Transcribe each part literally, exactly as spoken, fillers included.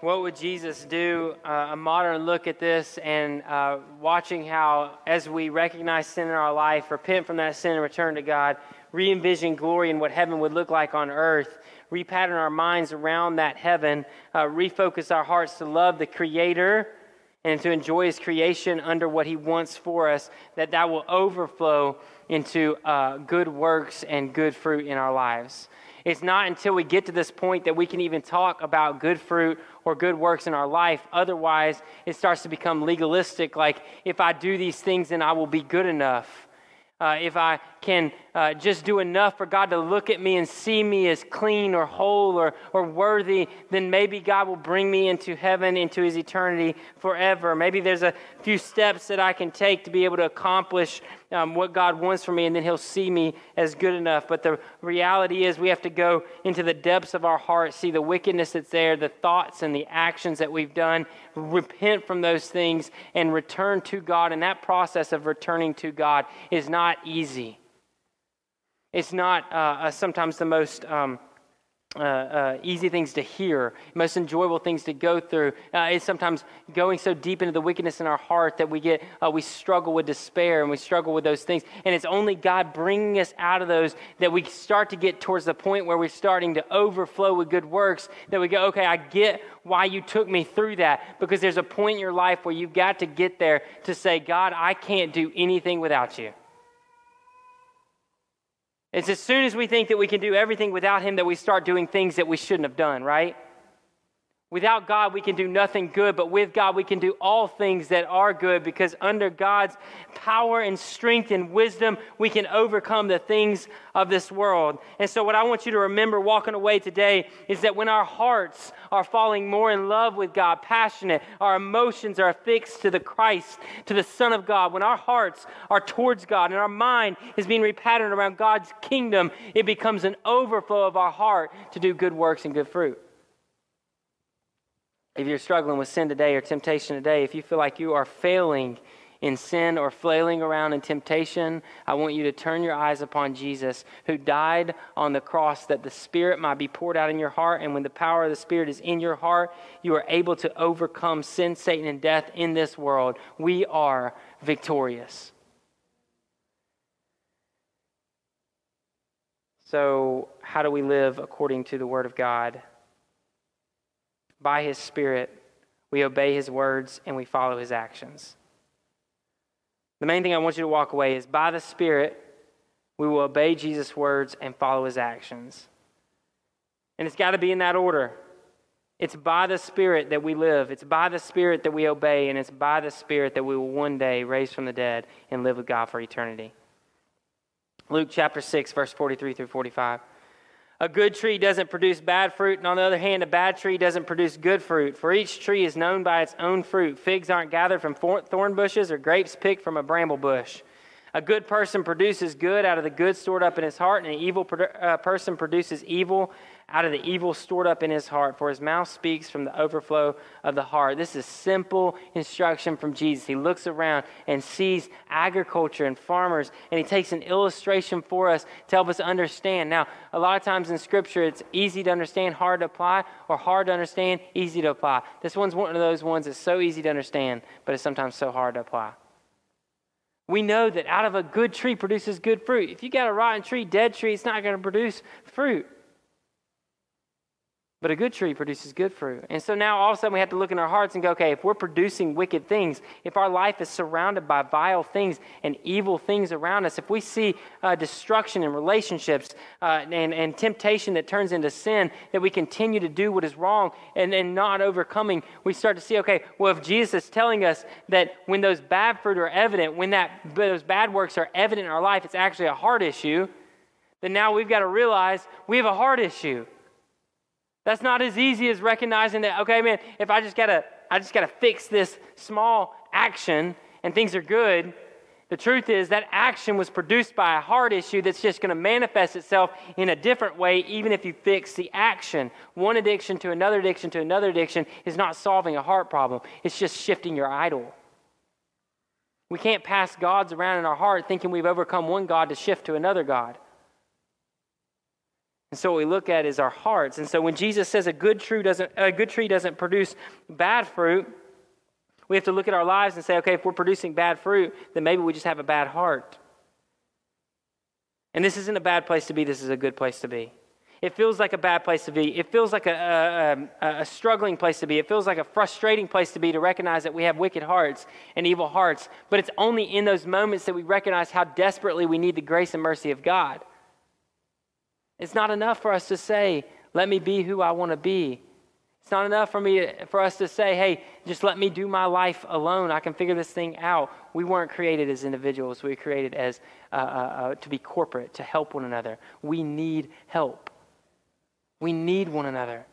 What Would Jesus Do? Uh, a modern look at this and uh, watching how as we recognize sin in our life, repent from that sin and return to God, re-envision glory and what heaven would look like on earth, repattern our minds around that heaven, uh, refocus our hearts to love the Creator and to enjoy His creation under what He wants for us, that that will overflow into uh, good works and good fruit in our lives. It's not until we get to this point that we can even talk about good fruit or good works in our life. Otherwise, it starts to become legalistic, like if I do these things, then I will be good enough. Uh, if I can uh, just do enough for God to look at me and see me as clean or whole or, or worthy, then maybe God will bring me into heaven, into His eternity forever. Maybe there's a few steps that I can take to be able to accomplish Um, what God wants for me, and then He'll see me as good enough. But the reality is we have to go into the depths of our heart, see the wickedness that's there, the thoughts and the actions that we've done, repent from those things, and return to God. And that process of returning to God is not easy. It's not uh, uh, sometimes the most um, uh, uh, easy things to hear, most enjoyable things to go through. Uh, it's sometimes going so deep into the wickedness in our heart that we get, uh, we struggle with despair and we struggle with those things. And it's only God bringing us out of those that we start to get towards the point where we're starting to overflow with good works, that we go, okay, I get why you took me through that, because there's a point in your life where you've got to get there to say, God, I can't do anything without you. It's as soon as we think that we can do everything without Him that we start doing things that we shouldn't have done, right? Without God, we can do nothing good, but with God, we can do all things that are good, because under God's power and strength and wisdom, we can overcome the things of this world. And so what I want you to remember walking away today is that when our hearts are falling more in love with God, passionate, our emotions are affixed to the Christ, to the Son of God, when our hearts are towards God and our mind is being repatterned around God's kingdom, it becomes an overflow of our heart to do good works and good fruit. If you're struggling with sin today or temptation today, if you feel like you are failing in sin or flailing around in temptation, I want you to turn your eyes upon Jesus, who died on the cross that the Spirit might be poured out in your heart. And when the power of the Spirit is in your heart, you are able to overcome sin, Satan, and death in this world. We are victorious. So how do we live according to the Word of God? By His Spirit, we obey His words and we follow His actions. The main thing I want you to walk away is by the Spirit, we will obey Jesus' words and follow His actions. And it's got to be in that order. It's by the Spirit that we live. It's by the Spirit that we obey. And it's by the Spirit that we will one day raise from the dead and live with God for eternity. Luke chapter six, verse forty-three through forty-five. A good tree doesn't produce bad fruit, and on the other hand, a bad tree doesn't produce good fruit. For each tree is known by its own fruit. Figs aren't gathered from thorn bushes or grapes picked from a bramble bush. A good person produces good out of the good stored up in his heart, and an evil per- uh, person produces evil out of the evil stored up in his heart, for his mouth speaks from the overflow of the heart. This is simple instruction from Jesus. He looks around and sees agriculture and farmers, and He takes an illustration for us to help us understand. Now, a lot of times in Scripture, it's easy to understand, hard to apply, or hard to understand, easy to apply. This one's one of those ones that's so easy to understand, but it's sometimes so hard to apply. We know that out of a good tree produces good fruit. If you got a rotten tree, dead tree, it's not going to produce fruit. But a good tree produces good fruit. And so now all of a sudden we have to look in our hearts and go, okay, if we're producing wicked things, if our life is surrounded by vile things and evil things around us, if we see uh, destruction in relationships uh, and, and temptation that turns into sin, that we continue to do what is wrong and, and not overcoming, we start to see, okay, well, if Jesus is telling us that when those bad fruit are evident, when that those bad works are evident in our life, it's actually a heart issue, then now we've got to realize we have a heart issue. That's not as easy as recognizing that, okay, man, if I just gotta, I just gotta fix this small action and things are good, The truth is that action was produced by a heart issue that's just going to manifest itself in a different way even if you fix the action. One addiction to another addiction to another addiction is not solving a heart problem. It's just shifting your idol. We can't pass gods around in our heart thinking we've overcome one god to shift to another god. And so what we look at is our hearts. And so when Jesus says a good tree doesn't, a good tree doesn't produce bad fruit, we have to look at our lives and say, okay, if we're producing bad fruit, then maybe we just have a bad heart. And this isn't a bad place to be. This is a good place to be. It feels like a bad place to be. It feels like a, a, a struggling place to be. It feels like a frustrating place to be, to recognize that we have wicked hearts and evil hearts. But it's only in those moments that we recognize how desperately we need the grace and mercy of God. It's not enough for us to say, let me be who I want to be. It's not enough for me for us to say, hey, just let me do my life alone. I can figure this thing out. We weren't created as individuals. We were created as uh, uh, uh, to be corporate, to help one another. We need help. We need one another.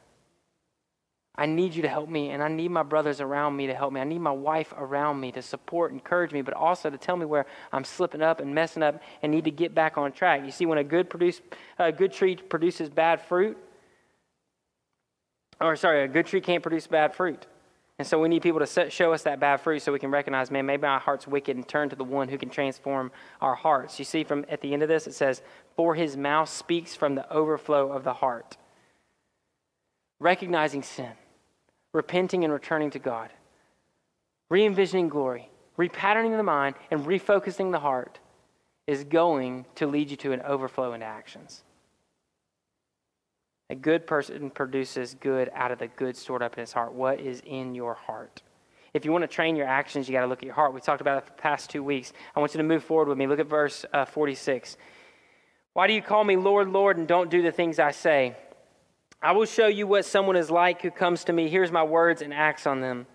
I need you to help me, and I need my brothers around me to help me. I need my wife around me to support, encourage me, but also to tell me where I'm slipping up and messing up and need to get back on track. You see, when a good produce, a good tree produces bad fruit, Or sorry, a good tree can't produce bad fruit. And so we need people to set, show us that bad fruit so we can recognize, man, maybe my heart's wicked, and turn to the one who can transform our hearts. You see, from at the end of this, it says, for his mouth speaks from the overflow of the heart. Recognizing sin, repenting and returning to God, re-envisioning glory, repatterning the mind, and refocusing the heart is going to lead you to an overflow into actions. A good person produces good out of the good stored up in his heart. What is in your heart? If you want to train your actions, you got to look at your heart. We talked about it for the past two weeks. I want you to move forward with me. Look at verse uh, forty-six. Why do you call me Lord, Lord, and don't do the things I say? I will show you what someone is like who comes to me, hears my words, and acts on them.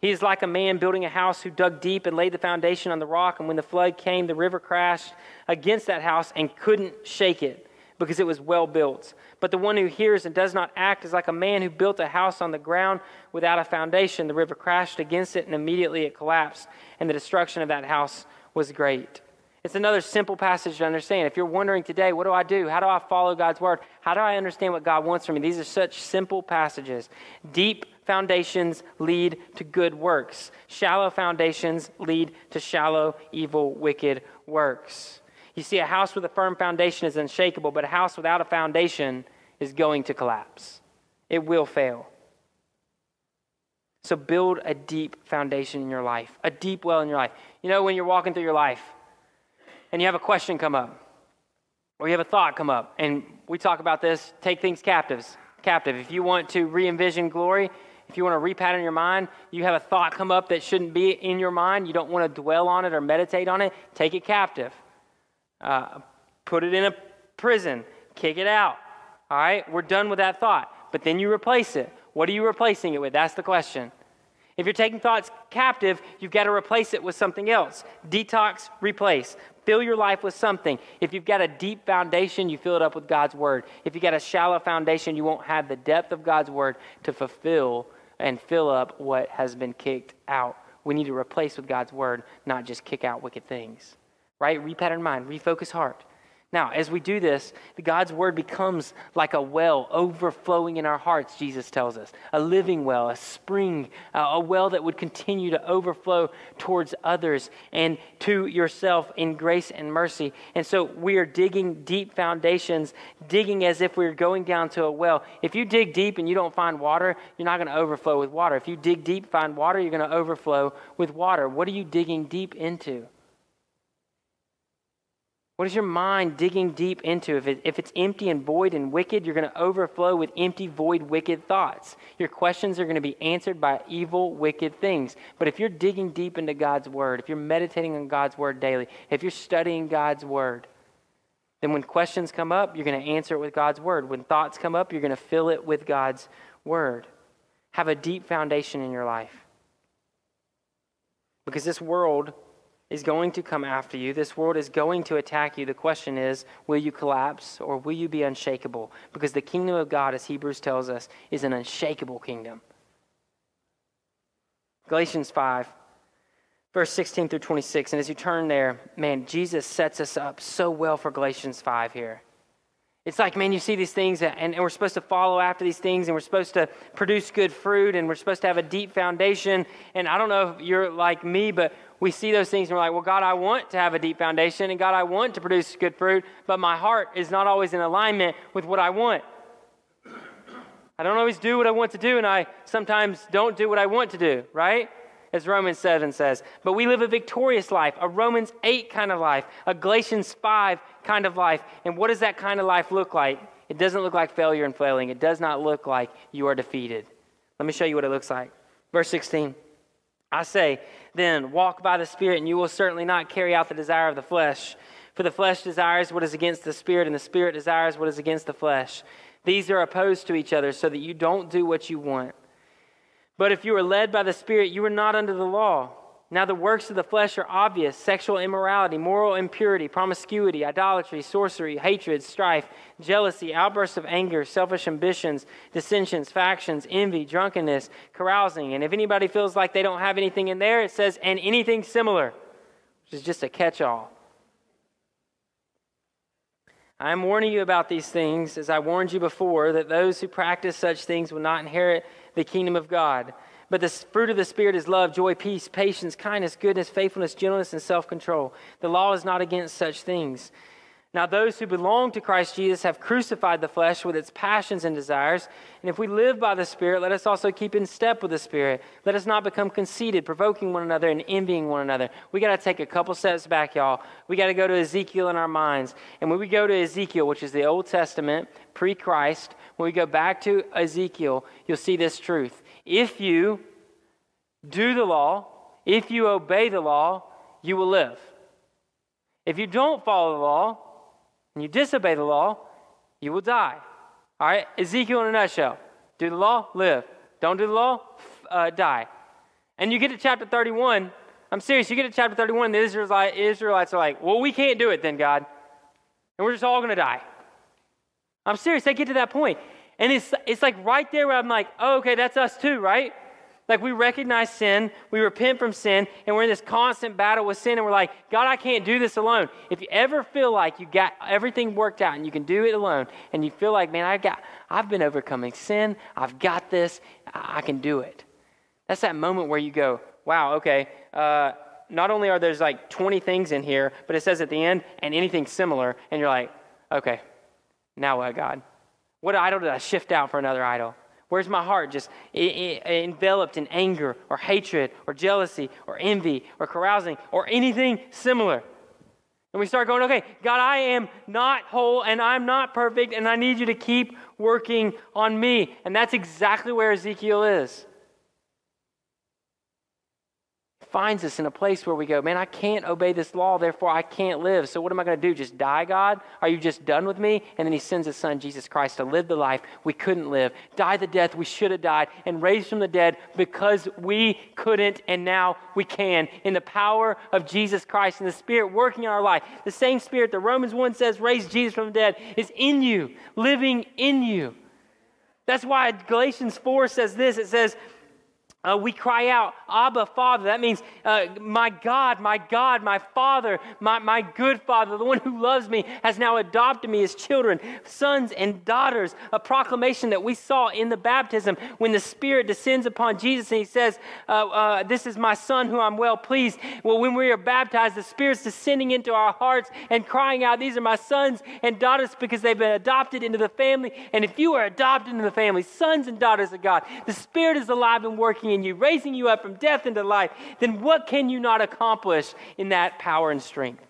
He is like a man building a house who dug deep and laid the foundation on the rock, and when the flood came, the river crashed against that house and couldn't shake it, because it was well built. But the one who hears and does not act is like a man who built a house on the ground without a foundation. The river crashed against it, and immediately it collapsed, and the destruction of that house was great. It's another simple passage to understand. If you're wondering today, what do I do? How do I follow God's word? How do I understand what God wants from me? These are such simple passages. Deep foundations lead to good works. Shallow foundations lead to shallow, evil, wicked works. You see, a house with a firm foundation is unshakable, but a house without a foundation is going to collapse. It will fail. So build a deep foundation in your life, a deep well in your life. You know, when you're walking through your life and you have a question come up, or you have a thought come up, and we talk about this, take things captives, captive. If you want to re-envision glory, if you want to repattern your mind, you have a thought come up that shouldn't be in your mind, you don't want to dwell on it or meditate on it, take it captive. Uh, put it in a prison, kick it out. All right, we're done with that thought. But then you replace it. What are you replacing it with? That's the question. If you're taking thoughts captive, you've got to replace it with something else. Detox, replace. Fill your life with something. If you've got a deep foundation, you fill it up with God's word. If you've got a shallow foundation, you won't have the depth of God's word to fulfill and fill up what has been kicked out. We need to replace with God's word, not just kick out wicked things. Right? Repattern mind, refocus heart. Now, as we do this, God's word becomes like a well overflowing in our hearts, Jesus tells us. A living well, a spring, a well that would continue to overflow towards others and to yourself in grace and mercy. And so we are digging deep foundations, digging as if we're going down to a well. If you dig deep and you don't find water, you're not going to overflow with water. If you dig deep, find water, you're going to overflow with water. What are you digging deep into? What is your mind digging deep into? If, it, if it's empty and void and wicked, you're going to overflow with empty, void, wicked thoughts. Your questions are going to be answered by evil, wicked things. But if you're digging deep into God's word, if you're meditating on God's word daily, if you're studying God's word, then when questions come up, you're going to answer it with God's word. When thoughts come up, you're going to fill it with God's word. Have a deep foundation in your life. Because this world is going to come after you. This world is going to attack you. The question is, will you collapse or will you be unshakable? Because the kingdom of God, as Hebrews tells us, is an unshakable kingdom. Galatians five, verse sixteen through twenty-six. And as you turn there, man, Jesus sets us up so well for Galatians five here. It's like, man, you see these things that, and, and we're supposed to follow after these things, and we're supposed to produce good fruit, and we're supposed to have a deep foundation. And I don't know if you're like me, but we see those things and we're like, well, God, I want to have a deep foundation, and God, I want to produce good fruit, but my heart is not always in alignment with what I want. I don't always do what I want to do, and I sometimes don't do what I want to do, right? As Romans seven says. But we live a victorious life, a Romans eight kind of life, a Galatians five kind of life. And what does that kind of life look like? It doesn't look like failure and flailing. It does not look like you are defeated. Let me show you what it looks like. Verse sixteen, I say, then walk by the Spirit, and you will certainly not carry out the desire of the flesh. For the flesh desires what is against the Spirit, and the Spirit desires what is against the flesh. These are opposed to each other, so that you don't do what you want. But if you are led by the Spirit, you are not under the law. Now the works of the flesh are obvious: sexual immorality, moral impurity, promiscuity, idolatry, sorcery, hatred, strife, jealousy, outbursts of anger, selfish ambitions, dissensions, factions, envy, drunkenness, carousing. And if anybody feels like they don't have anything in there, it says, and anything similar, which is just a catch-all. I am warning you about these things, as I warned you before, that those who practice such things will not inherit the kingdom of God. But the fruit of the Spirit is love, joy, peace, patience, kindness, goodness, faithfulness, gentleness, and self-control. The law is not against such things. Now those who belong to Christ Jesus have crucified the flesh with its passions and desires. And if we live by the Spirit, let us also keep in step with the Spirit. Let us not become conceited, provoking one another and envying one another. We got to take a couple steps back, y'all. We got to go to Ezekiel in our minds. And when we go to Ezekiel, which is the Old Testament, pre-Christ, when we go back to Ezekiel, you'll see this truth. If you do the law, if you obey the law, you will live. If you don't follow the law and you disobey the law, you will die. All right, Ezekiel in a nutshell. Do the law, live. Don't do the law, uh, die. And you get to chapter thirty-one. I'm serious, you get to chapter thirty-one, the Israelites are like, well, we can't do it then, God. And we're just all going to die. I'm serious, they get to that point. And it's it's like right there where I'm like, oh, okay, that's us too, right? Like we recognize sin, we repent from sin, and we're in this constant battle with sin, and we're like, God, I can't do this alone. If you ever feel like you got everything worked out and you can do it alone, and you feel like, man, I got, I've been overcoming sin, I've got this, I can do it. That's that moment where you go, wow, okay, uh, not only are there's like twenty things in here, but it says at the end, and anything similar, and you're like, okay, now what, God? What idol did I shift out for another idol? Where's my heart just enveloped in anger or hatred or jealousy or envy or carousing or anything similar? And we start going, okay, God, I am not whole and I'm not perfect and I need you to keep working on me. And that's exactly where Ezekiel is. It finds us in a place where we go, man, I can't obey this law, therefore I can't live. So what am I going to do? Just die, God? Are you just done with me? And then he sends his son, Jesus Christ, to live the life we couldn't live, die the death we should have died, and raise from the dead because we couldn't, and now we can, in the power of Jesus Christ and the Spirit working in our life. The same Spirit that Romans one says raised Jesus from the dead is in you, living in you. That's why Galatians four says this. It says, Uh, we cry out, Abba, Father. That means, uh, my God, my God, my Father, my, my good Father, the one who loves me, has now adopted me as children, sons and daughters, a proclamation that we saw in the baptism when the Spirit descends upon Jesus and he says, uh, uh, this is my Son who I'm well pleased. Well, when we are baptized, the Spirit's descending into our hearts and crying out, these are my sons and daughters because they've been adopted into the family. And if you are adopted into the family, sons and daughters of God, the Spirit is alive and working in you, raising you up from death into life, then what can you not accomplish in that power and strength?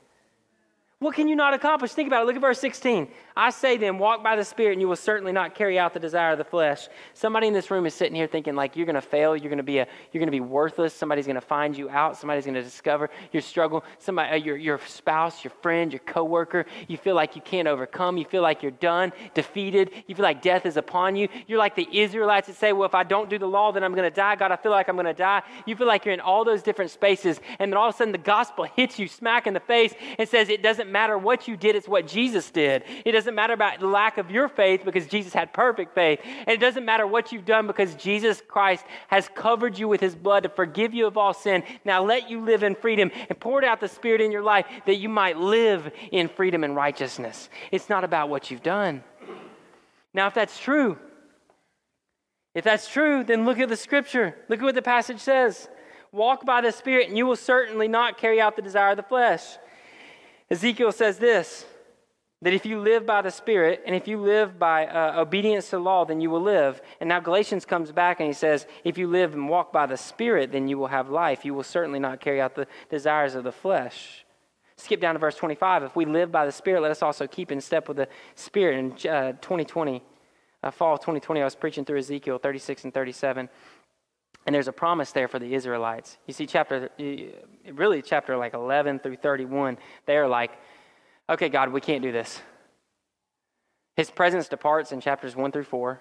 What can you not accomplish? Think about it. Look at verse sixteen. I say then, walk by the Spirit and you will certainly not carry out the desire of the flesh. Somebody in this room is sitting here thinking like you're going to fail, you're going to be a, you're going to be worthless, somebody's going to find you out, somebody's going to discover your struggle, somebody, your, your spouse, your friend, your coworker. You feel like you can't overcome, you feel like you're done, defeated, you feel like death is upon you. You're like the Israelites that say, well, if I don't do the law, then I'm going to die. God, I feel like I'm going to die. You feel like you're in all those different spaces, and then all of a sudden the gospel hits you smack in the face and says it doesn't matter what you did, it's what Jesus did. It doesn't doesn't matter about the lack of your faith because Jesus had perfect faith. And it doesn't matter what you've done because Jesus Christ has covered you with his blood to forgive you of all sin. Now let you live in freedom, and poured out the Spirit in your life that you might live in freedom and righteousness. It's not about what you've done. Now, if that's true, if that's true, then look at the scripture. Look at what the passage says. Walk by the Spirit and you will certainly not carry out the desire of the flesh. Ezekiel says this, that if you live by the Spirit and if you live by uh, obedience to law, then you will live. And now Galatians comes back and he says, if you live and walk by the Spirit, then you will have life. You will certainly not carry out the desires of the flesh. Skip down to verse twenty-five. If we live by the Spirit, let us also keep in step with the Spirit. In uh, twenty twenty, uh, fall of twenty twenty, I was preaching through Ezekiel thirty-six and thirty-seven. And there's a promise there for the Israelites. You see, chapter, really chapter like eleven through thirty-one, they're like, okay, God, we can't do this. His presence departs in chapters one through four.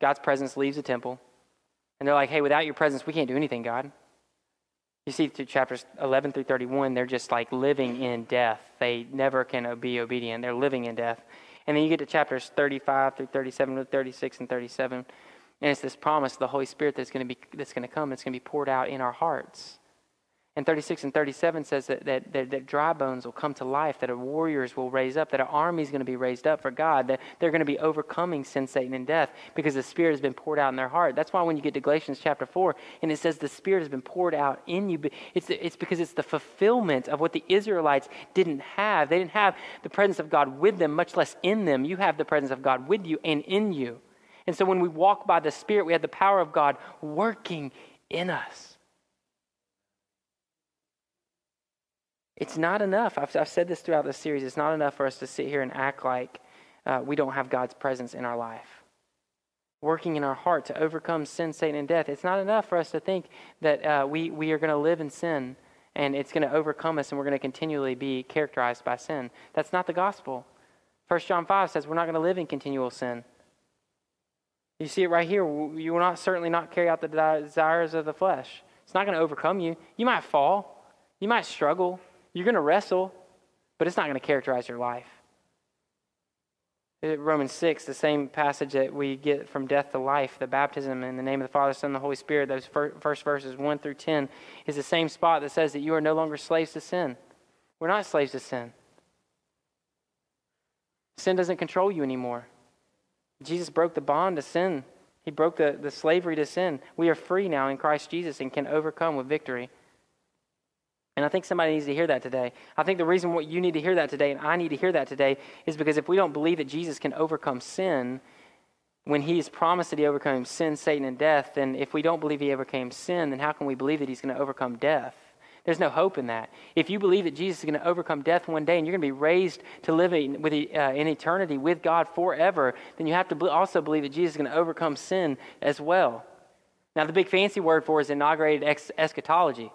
God's presence leaves the temple. And they're like, hey, without your presence, we can't do anything, God. You see, through chapters eleven through thirty-one, they're just like living in death. They never can be obedient. They're living in death. And then you get to chapters thirty-five through thirty-seven, thirty-six and thirty-seven. And it's this promise of the Holy Spirit that's going to be that's going to come. It's going to be poured out in our hearts. And thirty-six and thirty-seven says that, that, that, that dry bones will come to life, that our warriors will raise up, that our army is going to be raised up for God, that they're going to be overcoming sin, Satan, and death because the Spirit has been poured out in their heart. That's why when you get to Galatians chapter four, and it says the Spirit has been poured out in you, it's, it's because it's the fulfillment of what the Israelites didn't have. They didn't have the presence of God with them, much less in them. You have the presence of God with you and in you. And so when we walk by the Spirit, we have the power of God working in us. It's not enough. I've, I've said this throughout this series. It's not enough for us to sit here and act like uh, we don't have God's presence in our life, working in our heart to overcome sin, Satan, and death. It's not enough for us to think that uh, we, we are going to live in sin and it's going to overcome us and we're going to continually be characterized by sin. That's not the gospel. First John five says we're not going to live in continual sin. You see it right here. You will not certainly not carry out the desires of the flesh. It's not going to overcome you. You might fall. You might struggle. You're going to wrestle, but it's not going to characterize your life. Romans six, the same passage that we get from death to life, the baptism in the name of the Father, Son, and the Holy Spirit, those first verses one through ten, is the same spot that says that you are no longer slaves to sin. We're not slaves to sin. Sin doesn't control you anymore. Jesus broke the bond to sin. He broke the, the slavery to sin. We are free now in Christ Jesus and can overcome with victory. And I think somebody needs to hear that today. I think the reason what you need to hear that today and I need to hear that today is because if we don't believe that Jesus can overcome sin when he is promised that he overcomes sin, Satan, and death, then if we don't believe he overcame sin, then how can we believe that he's going to overcome death? There's no hope in that. If you believe that Jesus is going to overcome death one day and you're going to be raised to live in, with, uh, in eternity with God forever, then you have to also believe that Jesus is going to overcome sin as well. Now, the big fancy word for it is inaugurated ex- eschatology.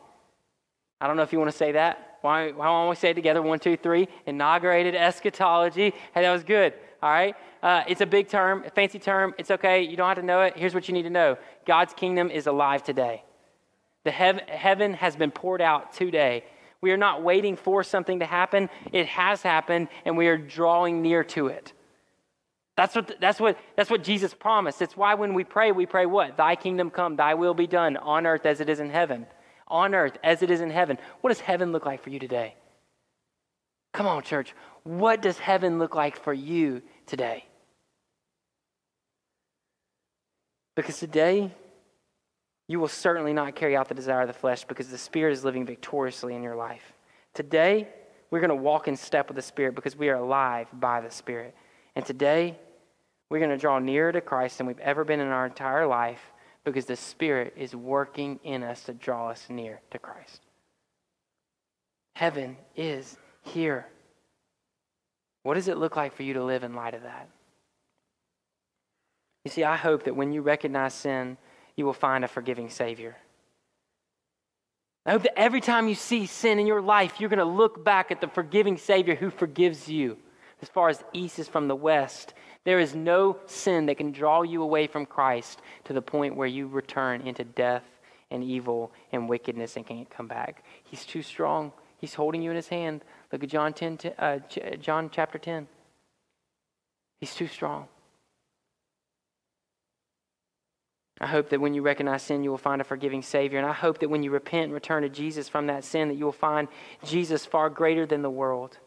I don't know if you want to say that. Why, why don't we say it together? One, two, three. Inaugurated eschatology. Hey, that was good. All right? Uh, it's a big term, a fancy term. It's okay. You don't have to know it. Here's what you need to know. God's kingdom is alive today. The heaven, heaven has been poured out today. We are not waiting for something to happen. It has happened, and we are drawing near to it. That's what that's what that's what Jesus promised. It's why when we pray, we pray what? Thy kingdom come, thy will be done on earth as it is in heaven. On earth as it is in heaven. What does heaven look like for you today? Come on, church. What does heaven look like for you today? Because today, you will certainly not carry out the desire of the flesh because the Spirit is living victoriously in your life. Today, we're going to walk in step with the Spirit because we are alive by the Spirit. And today, we're going to draw nearer to Christ than we've ever been in our entire life because the Spirit is working in us to draw us near to Christ. Heaven is here. What does it look like for you to live in light of that? You see, I hope that when you recognize sin, you will find a forgiving Savior. I hope that every time you see sin in your life, you're going to look back at the forgiving Savior who forgives you. As far as east is from the west, there is no sin that can draw you away from Christ to the point where you return into death and evil and wickedness and can't come back. He's too strong. He's holding you in his hand. Look at John ten, uh, John chapter ten. He's too strong. I hope that when you recognize sin, you will find a forgiving Savior. And I hope that when you repent and return to Jesus from that sin, that you will find Jesus far greater than the world.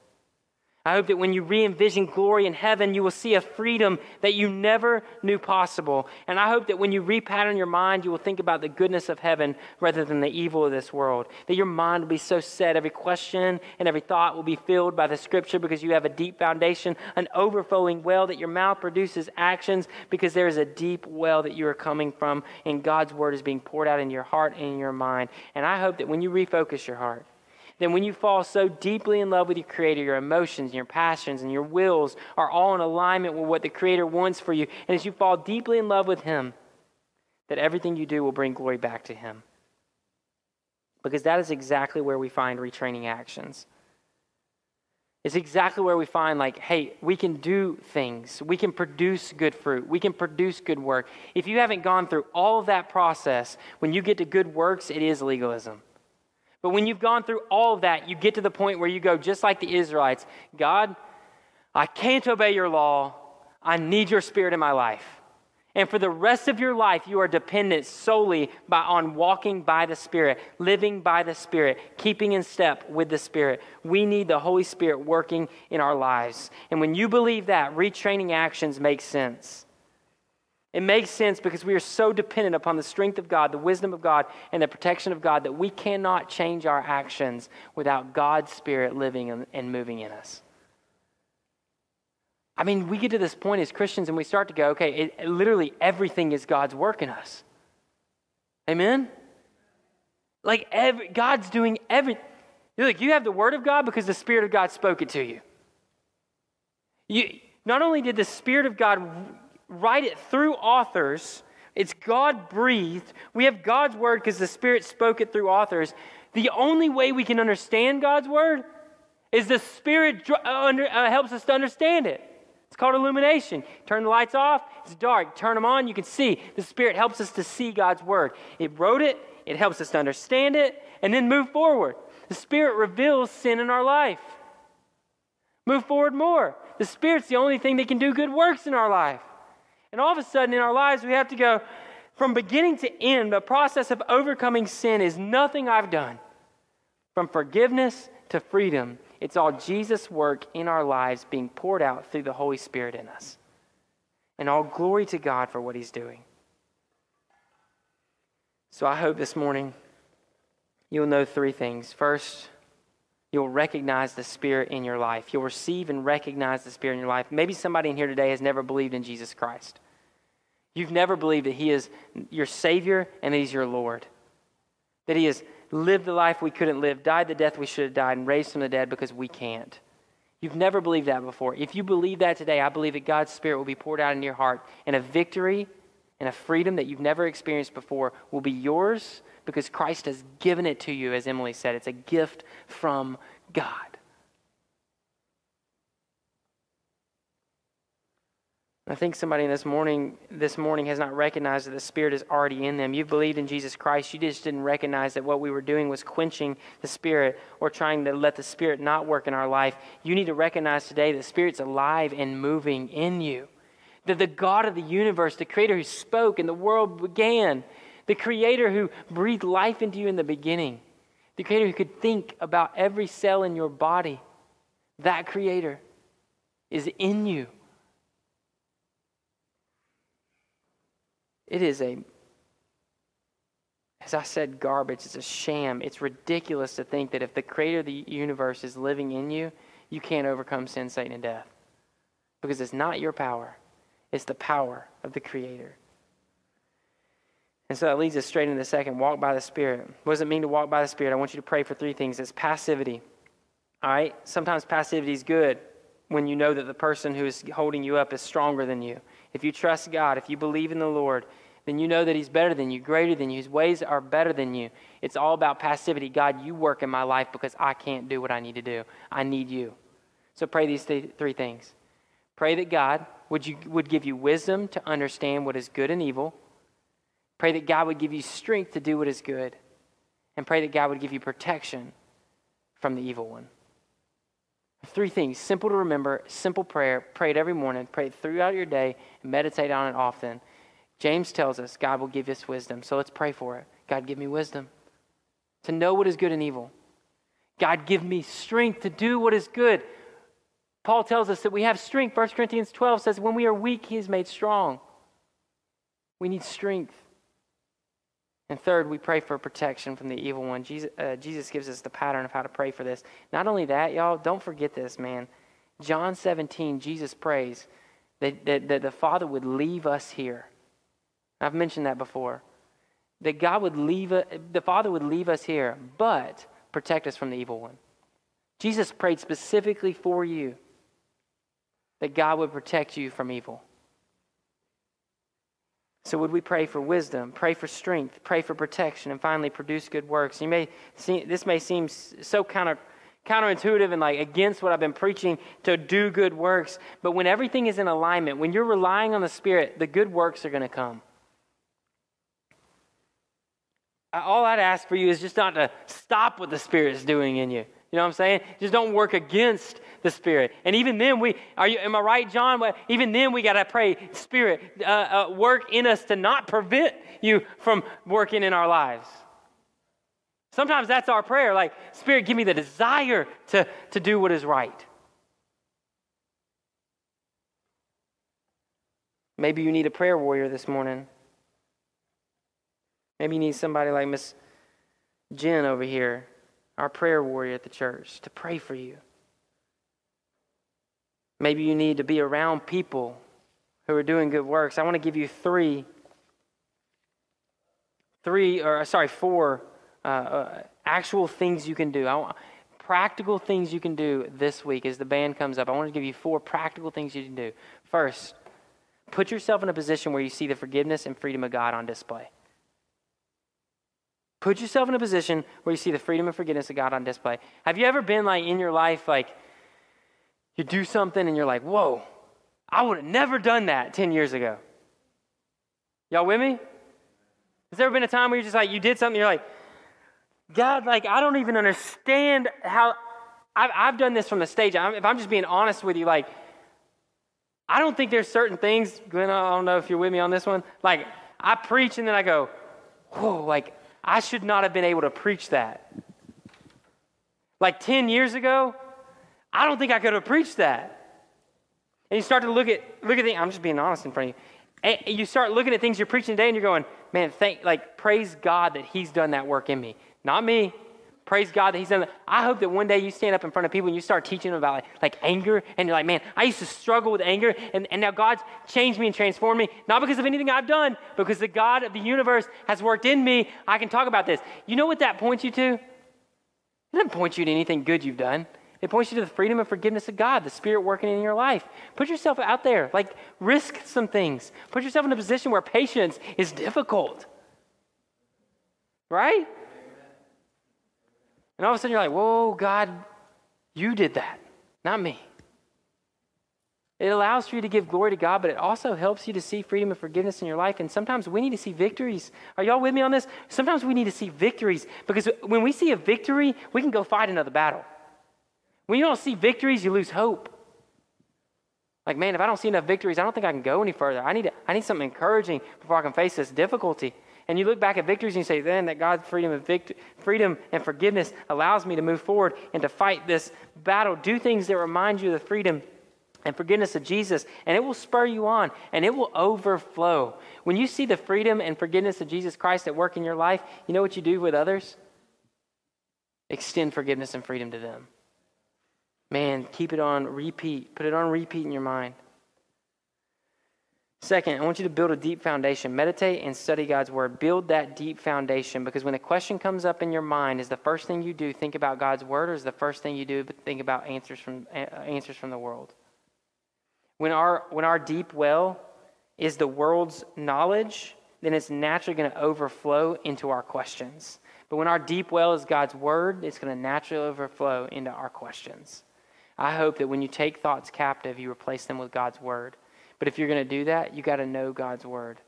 I hope that when you re-envision glory in heaven, you will see a freedom that you never knew possible. And I hope that when you repattern your mind, you will think about the goodness of heaven rather than the evil of this world. That your mind will be so set, every question and every thought will be filled by the Scripture because you have a deep foundation, an overflowing well, that your mouth produces actions because there is a deep well that you are coming from, and God's Word is being poured out in your heart and in your mind. And I hope that when you refocus your heart, then when you fall so deeply in love with your Creator, your emotions, your passions, and your wills are all in alignment with what the Creator wants for you. And as you fall deeply in love with Him, that everything you do will bring glory back to Him. Because that is exactly where we find retraining actions. It's exactly where we find, like, hey, we can do things. We can produce good fruit. We can produce good work. If you haven't gone through all of that process, when you get to good works, it is legalism. But when you've gone through all of that, you get to the point where you go, just like the Israelites, God, I can't obey your law. I need your Spirit in my life. And for the rest of your life, you are dependent solely by, on walking by the Spirit, living by the Spirit, keeping in step with the Spirit. We need the Holy Spirit working in our lives. And when you believe that, retraining actions make sense. It makes sense because we are so dependent upon the strength of God, the wisdom of God, and the protection of God that we cannot change our actions without God's Spirit living and moving in us. I mean, we get to this point as Christians and we start to go, okay, it, literally everything is God's work in us. Amen? Like, every, God's doing everything. Like, you have the Word of God because the Spirit of God spoke it to you. You not only did the Spirit of God write it through authors. It's God-breathed. We have God's Word because the Spirit spoke it through authors. The only way we can understand God's Word is the Spirit helps us to understand it. It's called illumination. Turn the lights off, it's dark. Turn them on, you can see. The Spirit helps us to see God's Word. It wrote it, it helps us to understand it, and then move forward. The Spirit reveals sin in our life. Move forward more. The Spirit's the only thing that can do good works in our life. And all of a sudden in our lives, we have to go from beginning to end. The process of overcoming sin is nothing I've done. From forgiveness to freedom, it's all Jesus' work in our lives being poured out through the Holy Spirit in us. And all glory to God for what He's doing. So I hope this morning you'll know three things. First, you'll recognize the Spirit in your life. You'll receive and recognize the Spirit in your life. Maybe somebody in here today has never believed in Jesus Christ. You've never believed that He is your Savior and that He's your Lord. That He has lived the life we couldn't live, died the death we should have died, and raised from the dead because we can't. You've never believed that before. If you believe that today, I believe that God's Spirit will be poured out into your heart, and a victory and a freedom that you've never experienced before will be yours, because Christ has given it to you, as Emily said. It's a gift from God. I think somebody this morning this morning has not recognized that the Spirit is already in them. You've believed in Jesus Christ. You just didn't recognize that what we were doing was quenching the Spirit or trying to let the Spirit not work in our life. You need to recognize today that the Spirit's alive and moving in you. That the God of the universe, the Creator who spoke and the world began, the Creator who breathed life into you in the beginning, the Creator who could think about every cell in your body, that Creator is in you. It is a, as I said, garbage. It's a sham. It's ridiculous to think that if the Creator of the universe is living in you, you can't overcome sin, Satan, and death. Because it's not your power. It's the power of the Creator. And so that leads us straight into the second, walk by the Spirit. What does it mean to walk by the Spirit? I want you to pray for three things. It's passivity, all right? Sometimes passivity is good when you know that the person who is holding you up is stronger than you. If you trust God, if you believe in the Lord, then you know that He's better than you, greater than you. His ways are better than you. It's all about passivity. God, you work in my life because I can't do what I need to do. I need you. So pray these th- three things. Pray that God would you would give you wisdom to understand what is good and evil. Pray that God would give you strength to do what is good. And pray that God would give you protection from the evil one. Three things, simple to remember, simple prayer, pray it every morning, pray it throughout your day, and meditate on it often. James tells us God will give us wisdom, so let's pray for it. God, give me wisdom to know what is good and evil. God, give me strength to do what is good. Paul tells us that we have strength. First Corinthians twelve says, when we are weak, he is made strong. We need strength. And third, we pray for protection from the evil one. Jesus, uh, Jesus gives us the pattern of how to pray for this. Not only that, y'all, don't forget this, man. John seventeen, Jesus prays that, that, that the Father would leave us here. I've mentioned that before. That God would leave, a, the Father would leave us here, but protect us from the evil one. Jesus prayed specifically for you that God would protect you from evil. So would we pray for wisdom, pray for strength, pray for protection, and finally produce good works? You may see, this may seem so counter, counterintuitive and like against what I've been preaching, to do good works. But when everything is in alignment, when you're relying on the Spirit, the good works are going to come. All I'd ask for you is just not to stop what the Spirit is doing in you. You know what I'm saying? Just don't work against the Spirit. And even then, we are you? Am I right, John? Well, even then, we got to pray, Spirit, uh, uh, work in us to not prevent you from working in our lives. Sometimes that's our prayer, like, Spirit, give me the desire to, to do what is right. Maybe you need a prayer warrior this morning. Maybe you need somebody like Miss Jen over here, our prayer warrior at the church, to pray for you. Maybe you need to be around people who are doing good works. I want to give you three, three or sorry, four uh, uh, actual things you can do. I want, practical things you can do this week as the band comes up. I want to give you four practical things you can do. First, put yourself in a position where you see the forgiveness and freedom of God on display. Put yourself in a position where you see the freedom and forgiveness of God on display. Have you ever been like in your life, like you do something and you're like, whoa, I would have never done that ten years ago. Y'all with me? Has there ever been a time where you're just like, you did something, you're like, God, like, I don't even understand how I've, I've done this from the stage. I'm, if I'm just being honest with you, like, I don't think there's certain things, Glenn, I don't know if you're with me on this one. Like, I preach and then I go, whoa, like, I should not have been able to preach that. Like ten years ago, I don't think I could have preached that. And you start to look at, look at things, I'm just being honest in front of you. And you start looking at things you're preaching today and you're going, man, thank, like, praise God that he's done that work in me. Not me. Praise God that he's done that. I hope that one day you stand up in front of people and you start teaching them about like, like anger. And you're like, man, I used to struggle with anger. And, and now God's changed me and transformed me. Not because of anything I've done, because the God of the universe has worked in me. I can talk about this. You know what that points you to? It doesn't point you to anything good you've done. It points you to the freedom and forgiveness of God, the Spirit working in your life. Put yourself out there. Like, risk some things. Put yourself in a position where patience is difficult. Right? And all of a sudden you're like, whoa, God, you did that, not me. It allows for you to give glory to God, but it also helps you to see freedom and forgiveness in your life. And sometimes we need to see victories. Are y'all with me on this? Sometimes we need to see victories, because when we see a victory, we can go fight another battle. When you don't see victories, you lose hope. Like, man, if I don't see enough victories, I don't think I can go any further. I need to, I need something encouraging before I can face this difficulty. And you look back at victories and you say, then that God's freedom and vict- freedom and forgiveness allows me to move forward and to fight this battle. Do things that remind you of the freedom and forgiveness of Jesus, and it will spur you on, and it will overflow. When you see the freedom and forgiveness of Jesus Christ at work in your life, you know what you do with others? Extend forgiveness and freedom to them. Man, keep it on repeat. Put it on repeat in your mind. Second, I want you to build a deep foundation. Meditate and study God's word. Build that deep foundation, because when a question comes up in your mind, is the first thing you do think about God's word, or is the first thing you do think about answers from uh, answers from the world? When our when our deep well is the world's knowledge, then it's naturally going to overflow into our questions. But when our deep well is God's word, it's going to naturally overflow into our questions. I hope that when you take thoughts captive, you replace them with God's word. But if you're going to do that, you got to know God's word.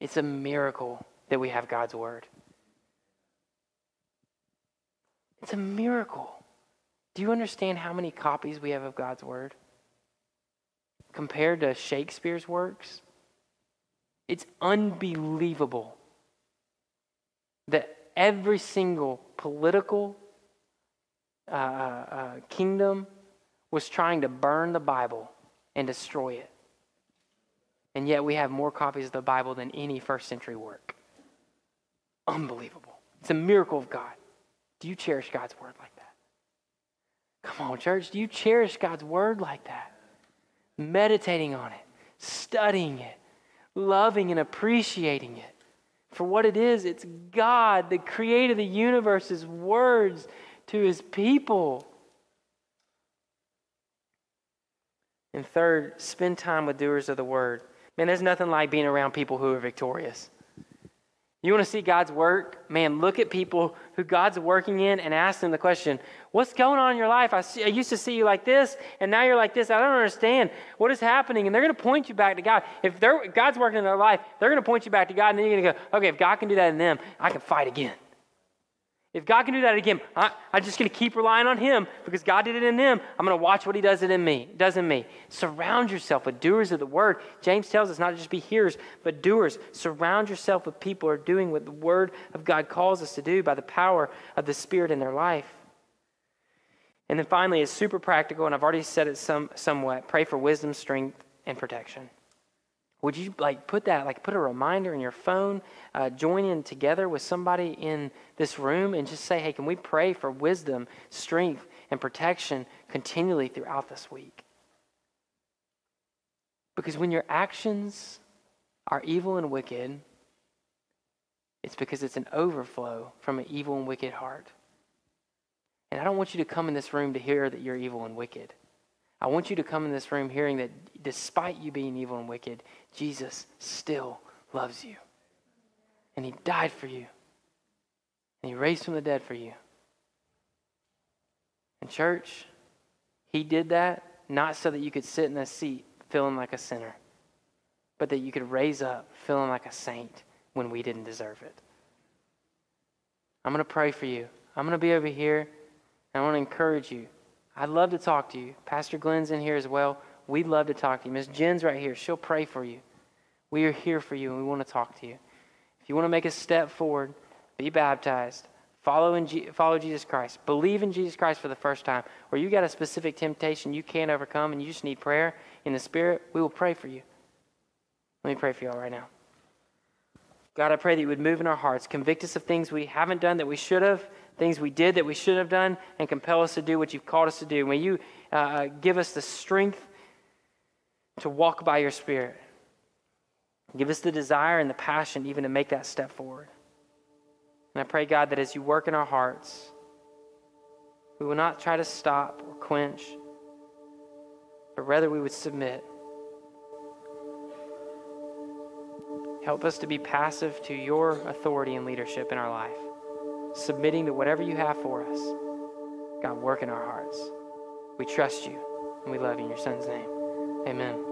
It's a miracle that we have God's word. It's a miracle Do you understand how many copies we have of God's word? Compared to Shakespeare's works, it's unbelievable that every single political uh, uh, kingdom was trying to burn the Bible and destroy it. And yet we have more copies of the Bible than any first century work. Unbelievable. It's a miracle of God. Do you cherish God's word like that? Come on, church. Do you cherish God's word like that? Meditating on it, studying it, loving and appreciating it. For what it is, it's God, the creator of the universe's words to his people. And third, spend time with doers of the word. Man, there's nothing like being around people who are victorious. You want to see God's work? Man, look at people who God's working in and ask them the question, what's going on in your life? I, see, I used to see you like this, and now you're like this. I don't understand. What is happening? And they're going to point you back to God. If they're, God's working in their life, they're going to point you back to God, and then you're going to go, okay, if God can do that in them, I can fight again. If God can do that again, I, I'm just going to keep relying on him because God did it in them. I'm going to watch what he does it in me, does in me. Surround yourself with doers of the word. James tells us not to just be hearers, but doers. Surround yourself with people who are doing what the word of God calls us to do by the power of the Spirit in their life. And then finally, it's super practical, and I've already said it some somewhat. Pray for wisdom, strength, and protection. Would you like put that, like put a reminder in your phone, uh, join in together with somebody in this room and just say, hey, can we pray for wisdom, strength, and protection continually throughout this week? Because when your actions are evil and wicked, it's because it's an overflow from an evil and wicked heart. And I don't want you to come in this room to hear that you're evil and wicked. I want you to come in this room hearing that despite you being evil and wicked, Jesus still loves you. And he died for you. And he raised from the dead for you. And church, he did that not so that you could sit in a seat feeling like a sinner, but that you could raise up feeling like a saint when we didn't deserve it. I'm going to pray for you. I'm going to be over here, and I want to encourage you. I'd love to talk to you. Pastor Glenn's in here as well. We'd love to talk to you. Miss Jen's right here. She'll pray for you. We are here for you, and we want to talk to you. If you want to make a step forward, be baptized, follow in G- follow Jesus Christ, believe in Jesus Christ for the first time, or you got a specific temptation you can't overcome and you just need prayer in the Spirit, we will pray for you. Let me pray for you all right now. God, I pray that you would move in our hearts, convict us of things we haven't done that we should have, things we did that we should have done, and compel us to do what you've called us to do. May you uh, give us the strength to walk by your Spirit. Give us the desire and the passion even to make that step forward. And I pray, God, that as you work in our hearts, we will not try to stop or quench, but rather we would submit. Help us to be passive to your authority and leadership in our life, submitting to whatever you have for us. God, work in our hearts. We trust you, and we love you in your Son's name. Amen.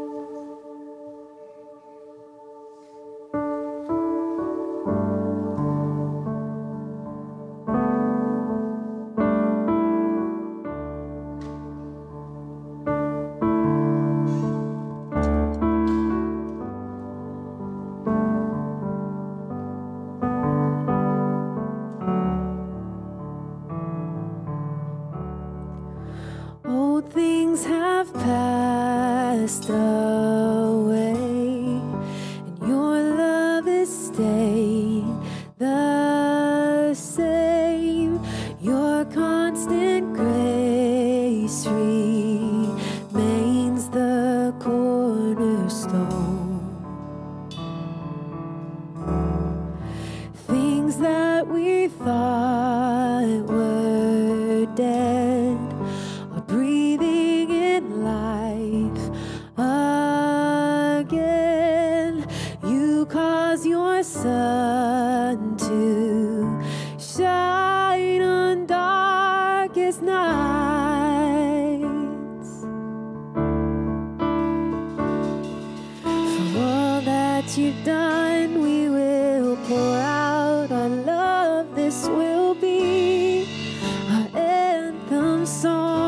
This will be our anthem song.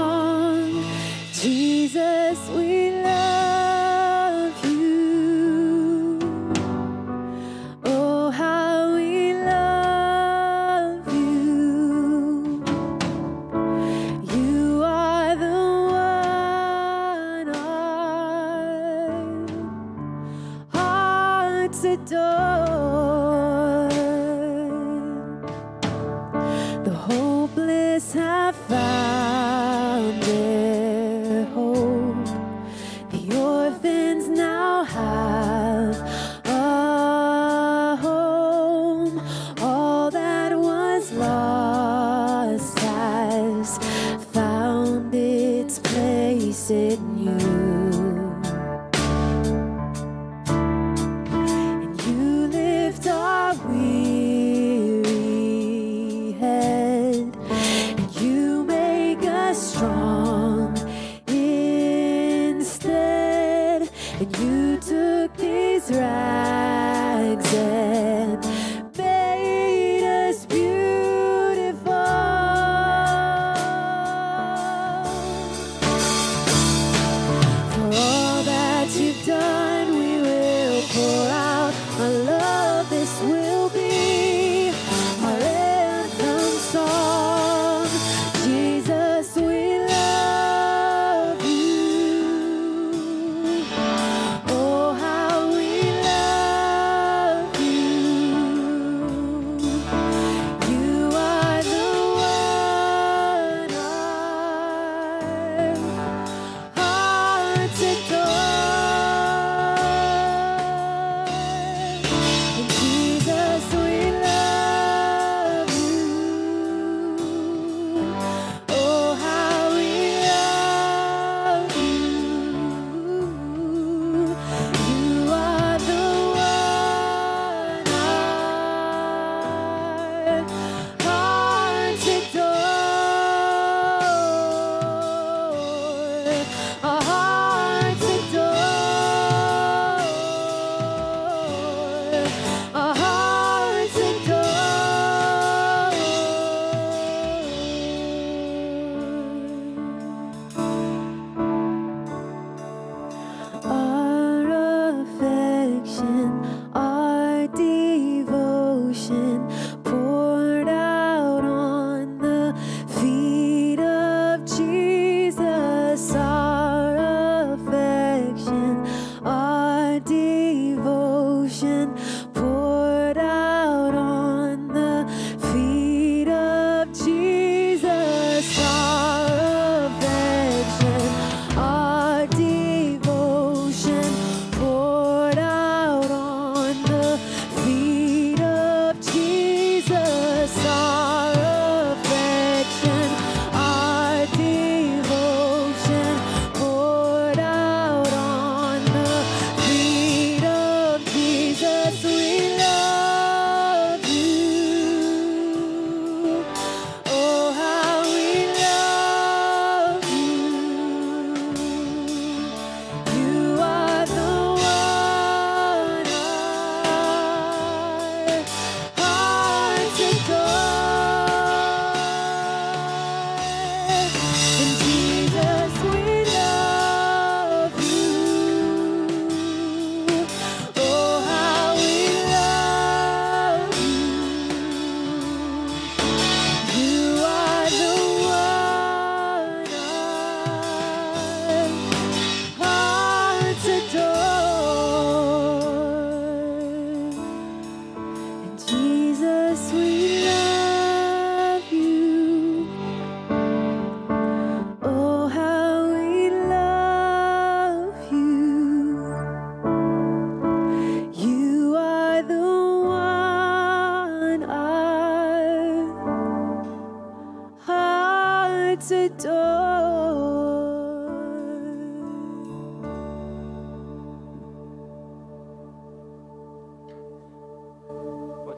hopeless have found their hope. The orphans now have a home. All that was lost has found its place in you.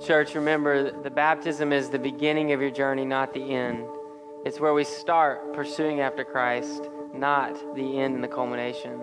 Church, remember, the baptism is the beginning of your journey, not the end. It's where we start pursuing after Christ, not the end and the culmination.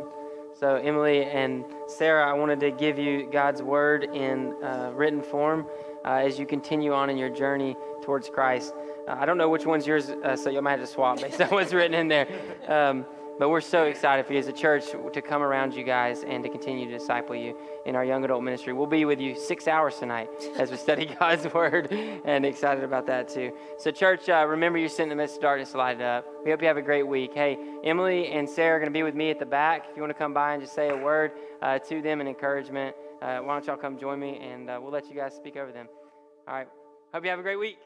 So Emily and Sarah, I wanted to give you God's word in uh, written form uh, as you continue on in your journey towards Christ. Uh, I don't know which one's yours, uh, so you might have to swap based on what's written in there. Um, But we're so excited for you as a church to come around you guys and to continue to disciple you in our young adult ministry. We'll be with you six hours tonight as we study God's word, and excited about that too. So church, uh, remember, you're sitting in the midst of darkness, light it up. We hope you have a great week. Hey, Emily and Sarah are going to be with me at the back. If you want to come by and just say a word uh, to them in encouragement, uh, why don't y'all come join me, and uh, we'll let you guys speak over them. All right. Hope you have a great week.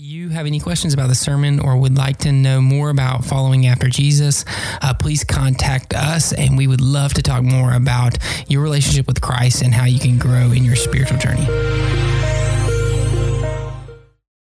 you have any questions about the sermon or would like to know more about following after Jesus, uh, please contact us, and we would love to talk more about your relationship with Christ and how you can grow in your spiritual journey.